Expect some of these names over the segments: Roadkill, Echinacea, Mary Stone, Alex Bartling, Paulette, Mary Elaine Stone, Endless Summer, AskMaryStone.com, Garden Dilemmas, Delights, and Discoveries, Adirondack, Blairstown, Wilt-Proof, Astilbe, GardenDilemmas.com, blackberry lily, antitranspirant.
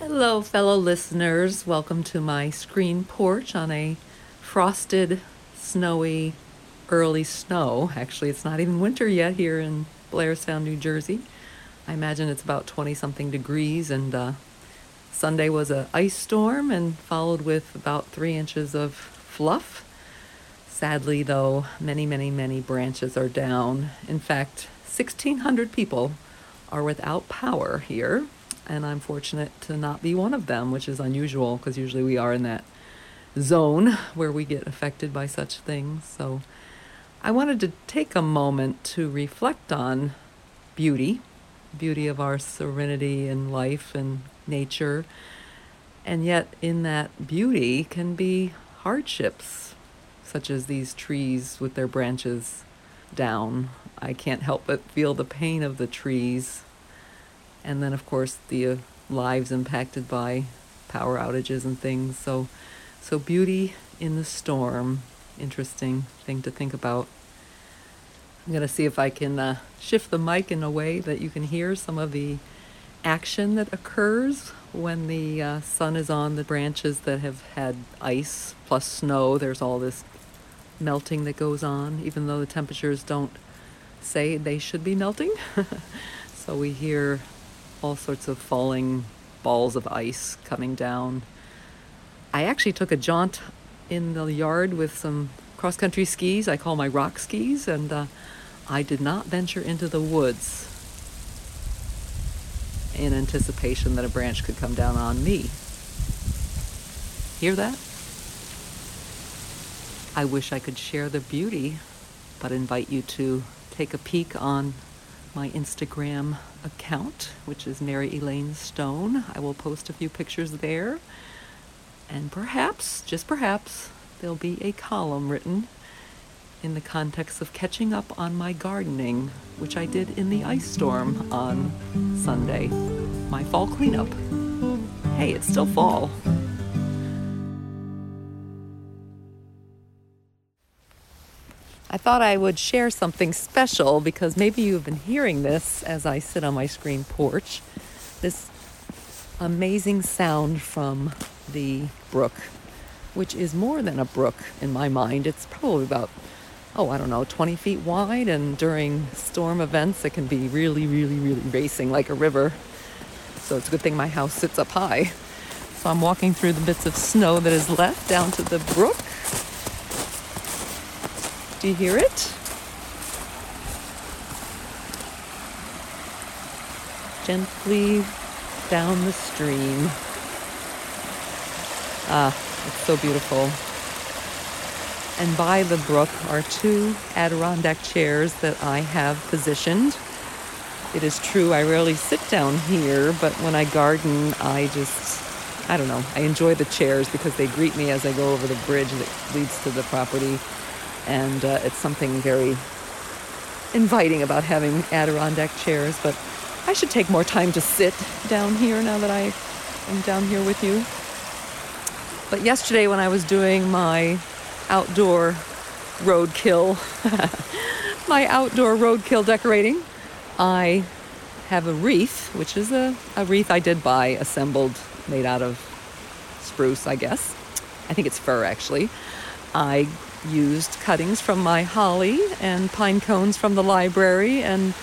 Hello, fellow listeners. Welcome to my screen porch on a frosted, snowy, early snow. Actually, it's not even winter yet here in Blairstown, New Jersey. I imagine it's about 20-something degrees, and Sunday was an ice storm and followed with about 3 inches of fluff. Sadly, though, many, many, many branches are down. In fact, 1,600 people are without power here. And I'm fortunate to not be one of them, which is unusual because usually we are in that zone where we get affected by such things. So I wanted to take a moment to reflect on beauty of our serenity in life and nature. And yet in that beauty can be hardships, such as these trees with their branches down. I can't help but feel the pain of the trees. And then, of course, the lives impacted by power outages and things. So beauty in the storm, interesting thing to think about. I'm going to see if I can shift the mic in a way that you can hear some of the action that occurs when the sun is on the branches that have had ice plus snow. There's all this melting that goes on, even though the temperatures don't say they should be melting. So we hear all sorts of falling balls of ice coming down. I actually took a jaunt in the yard with some cross-country skis. I call my rock skis, and I did not venture into the woods in anticipation that a branch could come down on me. Hear that? I wish I could share the beauty, but invite you to take a peek on my Instagram account, which is Mary Elaine Stone. I will post a few pictures there, and perhaps, just perhaps, there'll be a column written in the context of catching up on my gardening, which I did in the ice storm on Sunday, my fall cleanup. Hey, it's still fall. I thought I would share something special because maybe you've been hearing this as I sit on my screen porch. This amazing sound from the brook, which is more than a brook in my mind. It's probably about, 20 feet wide. And during storm events, it can be really, really, really racing like a river. So it's a good thing my house sits up high. So I'm walking through the bits of snow that is left down to the brook. Do you hear it? Gently down the stream. Ah, it's so beautiful. And by the brook are two Adirondack chairs that I have positioned. It is true, I rarely sit down here, but when I garden, I enjoy the chairs because they greet me as I go over the bridge that leads to the property. And it's something very inviting about having Adirondack chairs, but I should take more time to sit down here now that I am down here with you. But yesterday when I was doing my outdoor roadkill decorating, I have a wreath, which is a wreath I did buy, assembled, made out of spruce, I guess. I think it's fir, actually. I used cuttings from my holly and pine cones from the library and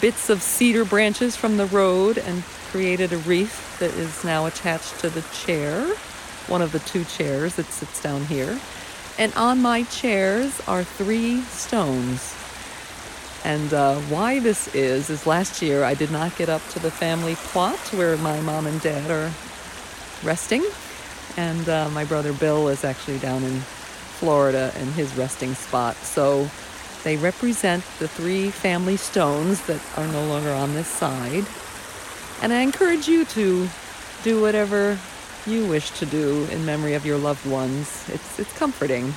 bits of cedar branches from the road and created a wreath that is now attached to the chair, one of the two chairs that sits down here. And on my chairs are three stones. And why this is last year I did not get up to the family plot where my mom and dad are resting. And my brother Bill is actually down in Florida and his resting spot. So they represent the three family stones that are no longer on this side. And I encourage you to do whatever you wish to do in memory of your loved ones. It's comforting.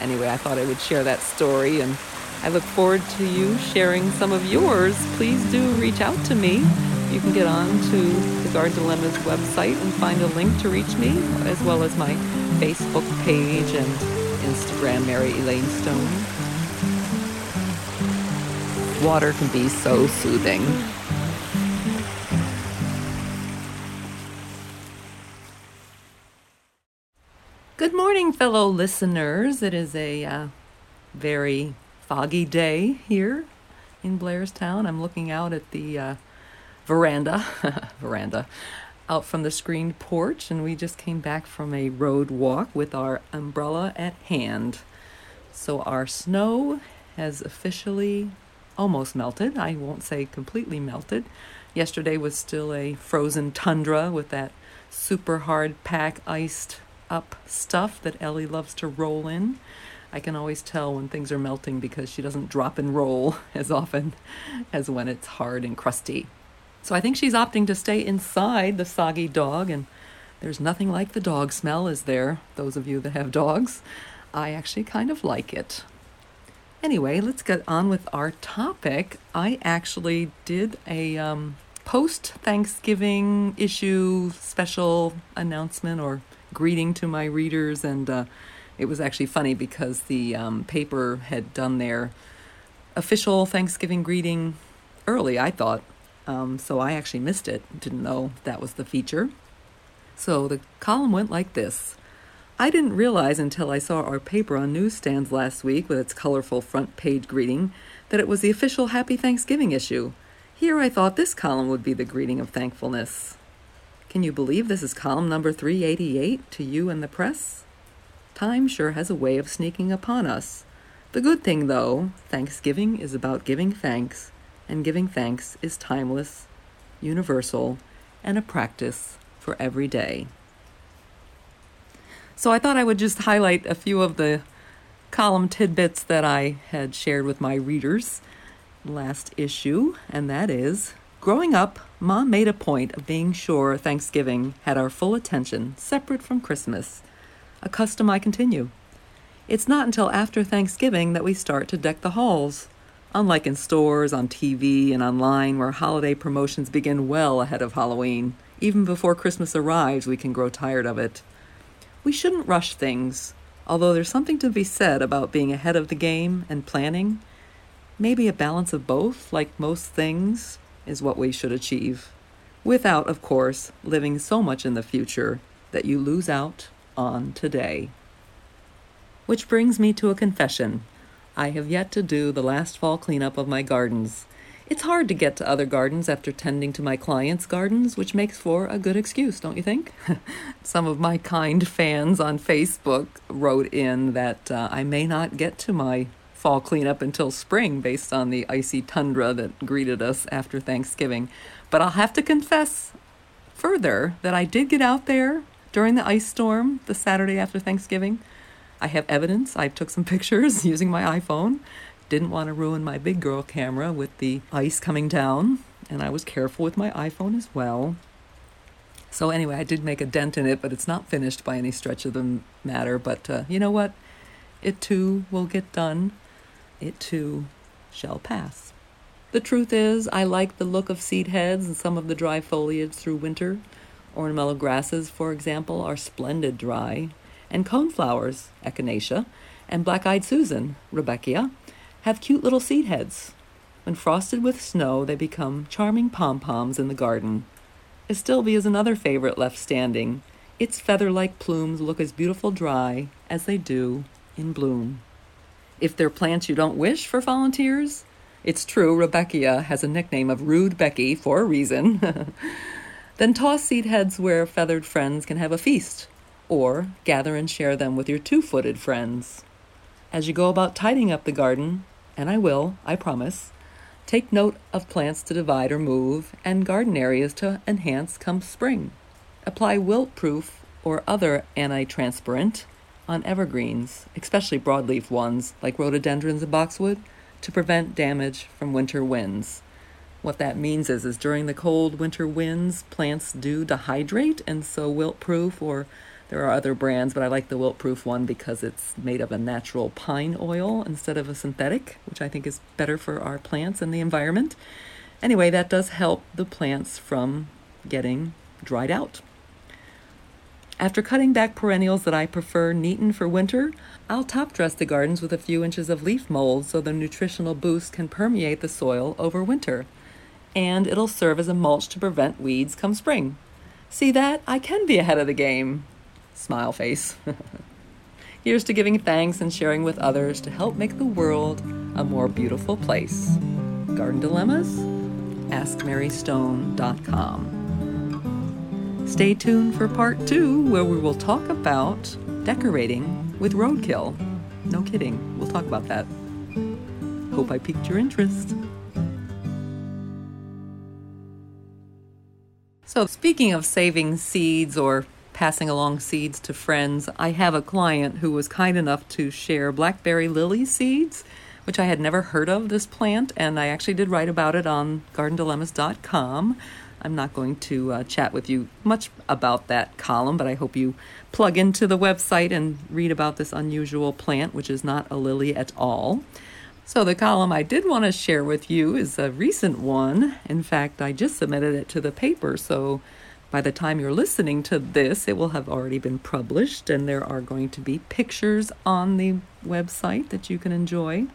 Anyway, I thought I would share that story, and I look forward to you sharing some of yours. Please do reach out to me. You can get on to the Garden Dilemmas website and find a link to reach me, as well as my Facebook page and Instagram, Mary Elaine Stone. Water can be so soothing. Good morning, fellow listeners. It is a very foggy day here in Blairstown. I'm looking out at the veranda out from the screened porch, and we just came back from a road walk with our umbrella at hand. So our snow has officially almost melted. I won't say completely melted. Yesterday was still a frozen tundra with that super hard pack iced up stuff that Ellie loves to roll in. I can always tell when things are melting because she doesn't drop and roll as often as when it's hard and crusty. So I think she's opting to stay inside, the soggy dog, and there's nothing like the dog smell, is there? Those of you that have dogs, I actually kind of like it. Anyway, let's get on with our topic. I actually did a post-Thanksgiving issue special announcement or greeting to my readers, and it was actually funny because the paper had done their official Thanksgiving greeting early, I thought, so I actually missed it, didn't know that was the feature. So the column went like this. I didn't realize until I saw our paper on newsstands last week with its colorful front page greeting that it was the official Happy Thanksgiving issue. Here I thought this column would be the greeting of thankfulness. Can you believe this is column number 388 to you and the press? Time sure has a way of sneaking upon us. The good thing, though, Thanksgiving is about giving thanks, and giving thanks is timeless, universal, and a practice for every day. So I thought I would just highlight a few of the column tidbits that I had shared with my readers last issue, and that is, growing up, Mom made a point of being sure Thanksgiving had our full attention, separate from Christmas, a custom I continue. It's not until after Thanksgiving that we start to deck the halls, unlike in stores, on TV, and online, where holiday promotions begin well ahead of Halloween. Even before Christmas arrives, we can grow tired of it. We shouldn't rush things, although there's something to be said about being ahead of the game and planning. Maybe a balance of both, like most things, is what we should achieve, without, of course, living so much in the future that you lose out on today. Which brings me to a confession. I have yet to do the last fall cleanup of my gardens. It's hard to get to other gardens after tending to my clients' gardens, which makes for a good excuse, don't you think? Some of my kind fans on Facebook wrote in that I may not get to my fall cleanup until spring based on the icy tundra that greeted us after Thanksgiving. But I'll have to confess further that I did get out there during the ice storm the Saturday after Thanksgiving. I have evidence. I took some pictures using my iPhone. Didn't want to ruin my big girl camera with the ice coming down, and I was careful with my iPhone as well. So anyway, I did make a dent in it, but it's not finished by any stretch of the matter. But you know what? It too will get done. It too shall pass. The truth is, I like the look of seed heads and some of the dry foliage through winter. Ornamental grasses, for example, are splendid dry, and coneflowers, Echinacea, and black-eyed Susan, Rebecca, have cute little seed heads. When frosted with snow, they become charming pom-poms in the garden. Astilbe is another favorite left standing. Its feather-like plumes look as beautiful dry as they do in bloom. If they're plants you don't wish for volunteers, it's true Rebecca has a nickname of Rude Becky for a reason, then toss seed heads where feathered friends can have a feast, or gather and share them with your two-footed friends. As you go about tidying up the garden, and I will, I promise, take note of plants to divide or move, and garden areas to enhance come spring. Apply Wilt-Proof or other antitranspirant on evergreens, especially broadleaf ones like rhododendrons and boxwood, to prevent damage from winter winds. What that means is during the cold winter winds, plants do dehydrate, and so Wilt-Proof, or there are other brands, but I like the Wilt-Proof one because it's made of a natural pine oil instead of a synthetic, which I think is better for our plants and the environment. Anyway, that does help the plants from getting dried out. After cutting back perennials that I prefer neaten for winter, I'll top dress the gardens with a few inches of leaf mold so the nutritional boost can permeate the soil over winter. And it'll serve as a mulch to prevent weeds come spring. See that? I can be ahead of the game. Smile face. Here's to giving thanks and sharing with others to help make the world a more beautiful place. Garden Dilemmas, AskMaryStone.com. Stay tuned for part 2, where we will talk about decorating with roadkill. No kidding, we'll talk about that. Hope I piqued your interest. So speaking of saving seeds or passing along seeds to friends, I have a client who was kind enough to share blackberry lily seeds, which I had never heard of this plant, and I actually did write about it on GardenDilemmas.com. I'm not going to chat with you much about that column, but I hope you plug into the website and read about this unusual plant, which is not a lily at all. So the column I did want to share with you is a recent one. In fact, I just submitted it to the paper, so by the time you're listening to this, it will have already been published, and there are going to be pictures on the website that you can enjoy.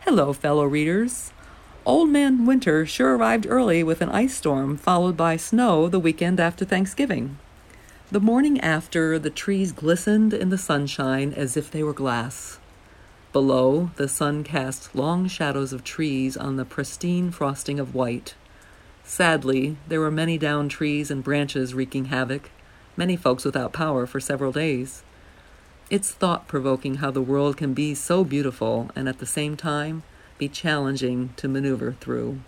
Hello, fellow readers. Old Man Winter sure arrived early with an ice storm, followed by snow the weekend after Thanksgiving. The morning after, the trees glistened in the sunshine as if they were glass. Below, the sun cast long shadows of trees on the pristine frosting of white. Sadly, there were many downed trees and branches wreaking havoc, many folks without power for several days. It's thought-provoking how the world can be so beautiful and at the same time be challenging to maneuver through.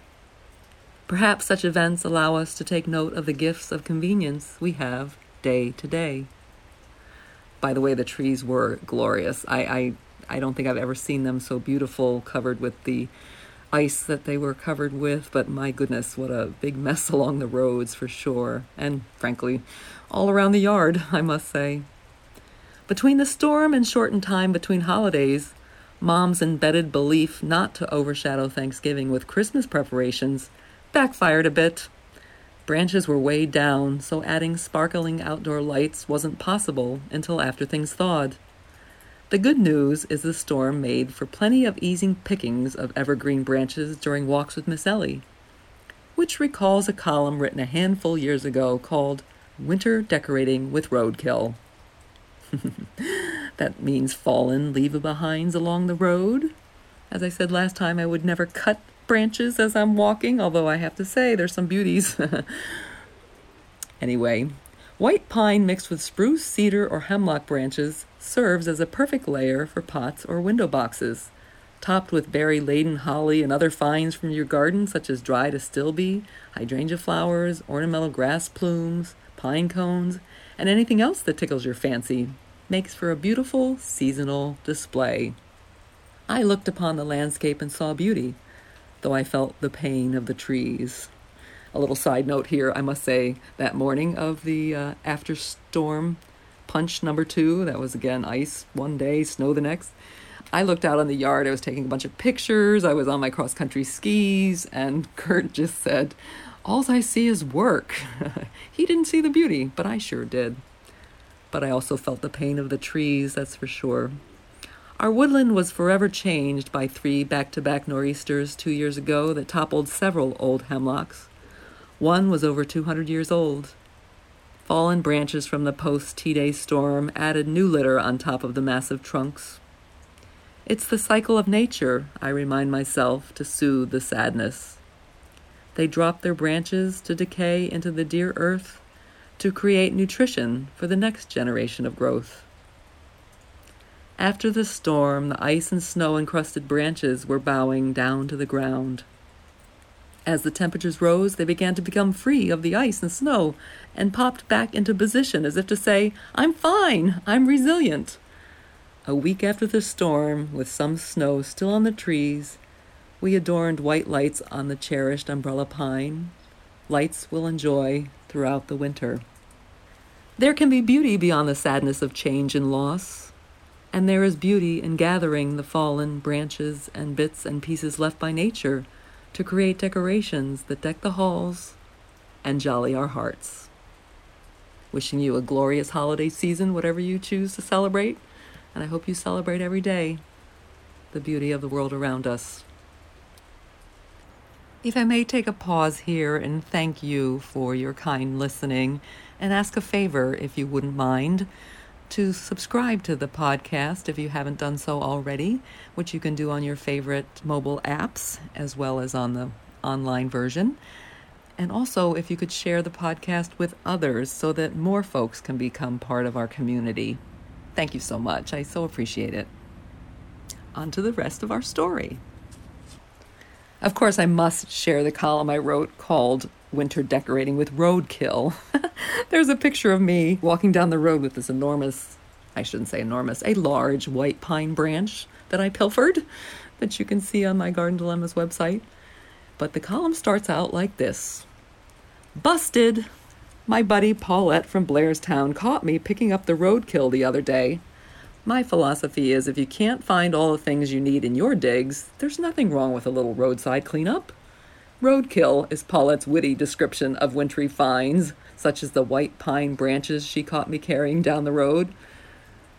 Perhaps such events allow us to take note of the gifts of convenience we have day to day. By the way, the trees were glorious. I don't think I've ever seen them so beautiful, covered with the ice that they were covered with, but my goodness, what a big mess along the roads for sure, and frankly, all around the yard, I must say. Between the storm and shortened time between holidays, Mom's embedded belief not to overshadow Thanksgiving with Christmas preparations backfired a bit. Branches were weighed down, so adding sparkling outdoor lights wasn't possible until after things thawed. The good news is the storm made for plenty of easing pickings of evergreen branches during walks with Miss Ellie, which recalls a column written a handful years ago called Winter Decorating with Roadkill. That means fallen leave-a-behinds along the road. As I said last time, I would never cut branches as I'm walking, although I have to say there's some beauties. Anyway, white pine mixed with spruce, cedar, or hemlock branches serves as a perfect layer for pots or window boxes. Topped with berry-laden holly and other finds from your garden, such as dried astilbe, hydrangea flowers, ornamental grass plumes, pine cones, and anything else that tickles your fancy, makes for a beautiful seasonal display. I looked upon the landscape and saw beauty, though I felt the pain of the trees. A little side note here, I must say, that morning of the after storm punch number 2, that was again ice one day, snow the next, I looked out on the yard, I was taking a bunch of pictures, I was on my cross-country skis, and Kurt just said, "All I see is work." He didn't see the beauty, but I sure did. But I also felt the pain of the trees, that's for sure. Our woodland was forever changed by 3 back-to-back nor'easters 2 years ago that toppled several old hemlocks. One was over 200 years old. Fallen branches from the post-T-Day storm added new litter on top of the massive trunks. It's the cycle of nature, I remind myself, to soothe the sadness. They drop their branches to decay into the dear earth, to create nutrition for the next generation of growth. After the storm, the ice and snow-encrusted branches were bowing down to the ground. As the temperatures rose, they began to become free of the ice and snow and popped back into position as if to say, "I'm fine, I'm resilient." A week after the storm, with some snow still on the trees, We adorned white lights on the cherished umbrella pine, lights we'll enjoy throughout the winter. There can be beauty beyond the sadness of change and loss, and there is beauty in gathering the fallen branches and bits and pieces left by nature to create decorations that deck the halls and jolly our hearts. Wishing you a glorious holiday season, whatever you choose to celebrate, and I hope you celebrate every day the beauty of the world around us. If I may take a pause here and thank you for your kind listening and ask a favor, if you wouldn't mind, to subscribe to the podcast if you haven't done so already, which you can do on your favorite mobile apps as well as on the online version. And also if you could share the podcast with others so that more folks can become part of our community. Thank you so much. I so appreciate it. On to the rest of our story. Of course, I must share the column I wrote called Winter Decorating with Roadkill. There's a picture of me walking down the road with this enormous, I shouldn't say enormous, a large white pine branch that I pilfered that you can see on my Garden Dilemmas website. But the column starts out like this. Busted! My buddy Paulette from Blairstown caught me picking up the roadkill the other day. My philosophy is if you can't find all the things you need in your digs, there's nothing wrong with a little roadside cleanup. Roadkill is Paulette's witty description of wintry finds, such as the white pine branches she caught me carrying down the road.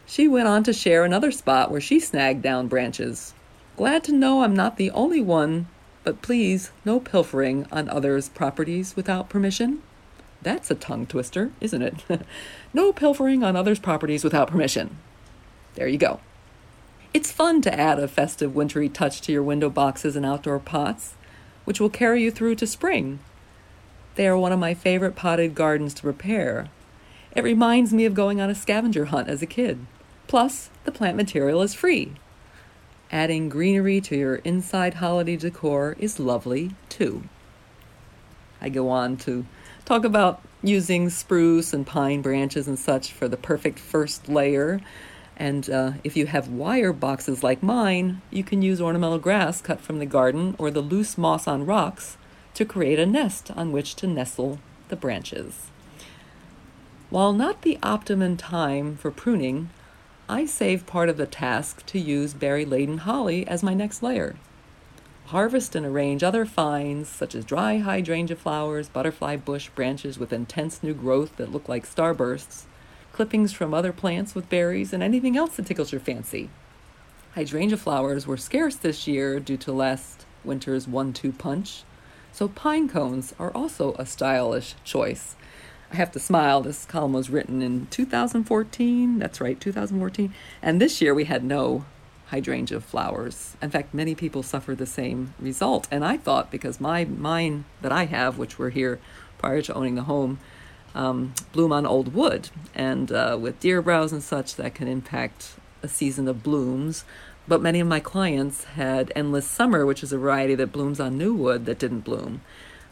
She went on to share another spot where she snagged down branches. Glad to know I'm not the only one, but please, no pilfering on others' properties without permission. That's a tongue twister, isn't it? No pilfering on others' properties without permission. There you go. It's fun to add a festive wintry touch to your window boxes and outdoor pots, which will carry you through to spring. They are one of my favorite potted gardens to prepare. It reminds me of going on a scavenger hunt as a kid. Plus, the plant material is free. Adding greenery to your inside holiday decor is lovely, too. I go on to talk about using spruce and pine branches and such for the perfect first layer. And if you have wire boxes like mine, you can use ornamental grass cut from the garden or the loose moss on rocks to create a nest on which to nestle the branches. While not the optimum time for pruning, I save part of the task to use berry-laden holly as my next layer. Harvest and arrange other finds such as dry hydrangea flowers, butterfly bush branches with intense new growth that look like starbursts, clippings from other plants with berries, and anything else that tickles your fancy. Hydrangea flowers were scarce this year due to last winter's 1-2 punch, so pine cones are also a stylish choice. I have to smile, this column was written in 2014, that's right, 2014, and this year we had no hydrangea flowers. In fact, many people suffered the same result, and I thought because mine that I have, which were here prior to owning the home, bloom on old wood, and with deer browse and such, that can impact a season of blooms. But many of my clients had Endless Summer, which is a variety that blooms on new wood that didn't bloom.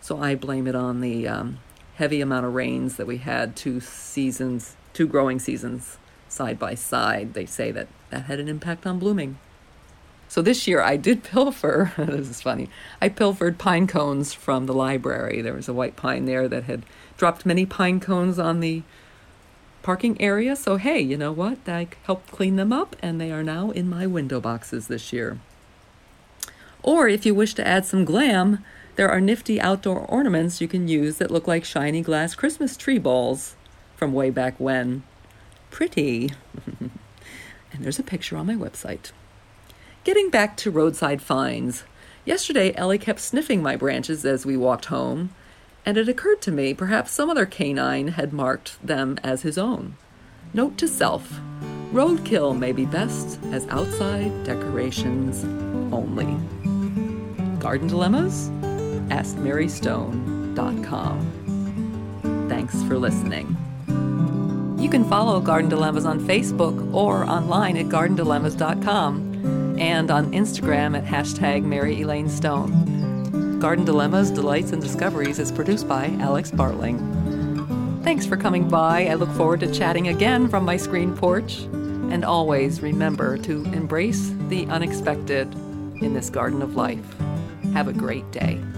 So I blame it on the heavy amount of rains that we had two growing seasons side by side. They say that had an impact on blooming. So this year I did pilfer, this is funny, I pilfered pine cones from the library. There was a white pine there that had dropped many pine cones on the parking area. So hey, you know what? I helped clean them up and they are now in my window boxes this year. Or if you wish to add some glam, there are nifty outdoor ornaments you can use that look like shiny glass Christmas tree balls from way back when. Pretty. And there's a picture on my website. Getting back to roadside finds. Yesterday, Ellie kept sniffing my branches as we walked home, and it occurred to me perhaps some other canine had marked them as his own. Note to self, roadkill may be best as outside decorations only. Garden Dilemmas? AskMaryStone.com. Thanks for listening. You can follow Garden Dilemmas on Facebook or online at GardenDilemmas.com. and on Instagram at #MaryElaineStone. Garden Dilemmas, Delights, and Discoveries is produced by Alex Bartling. Thanks for coming by. I look forward to chatting again from my screen porch. And always remember to embrace the unexpected in this garden of life. Have a great day.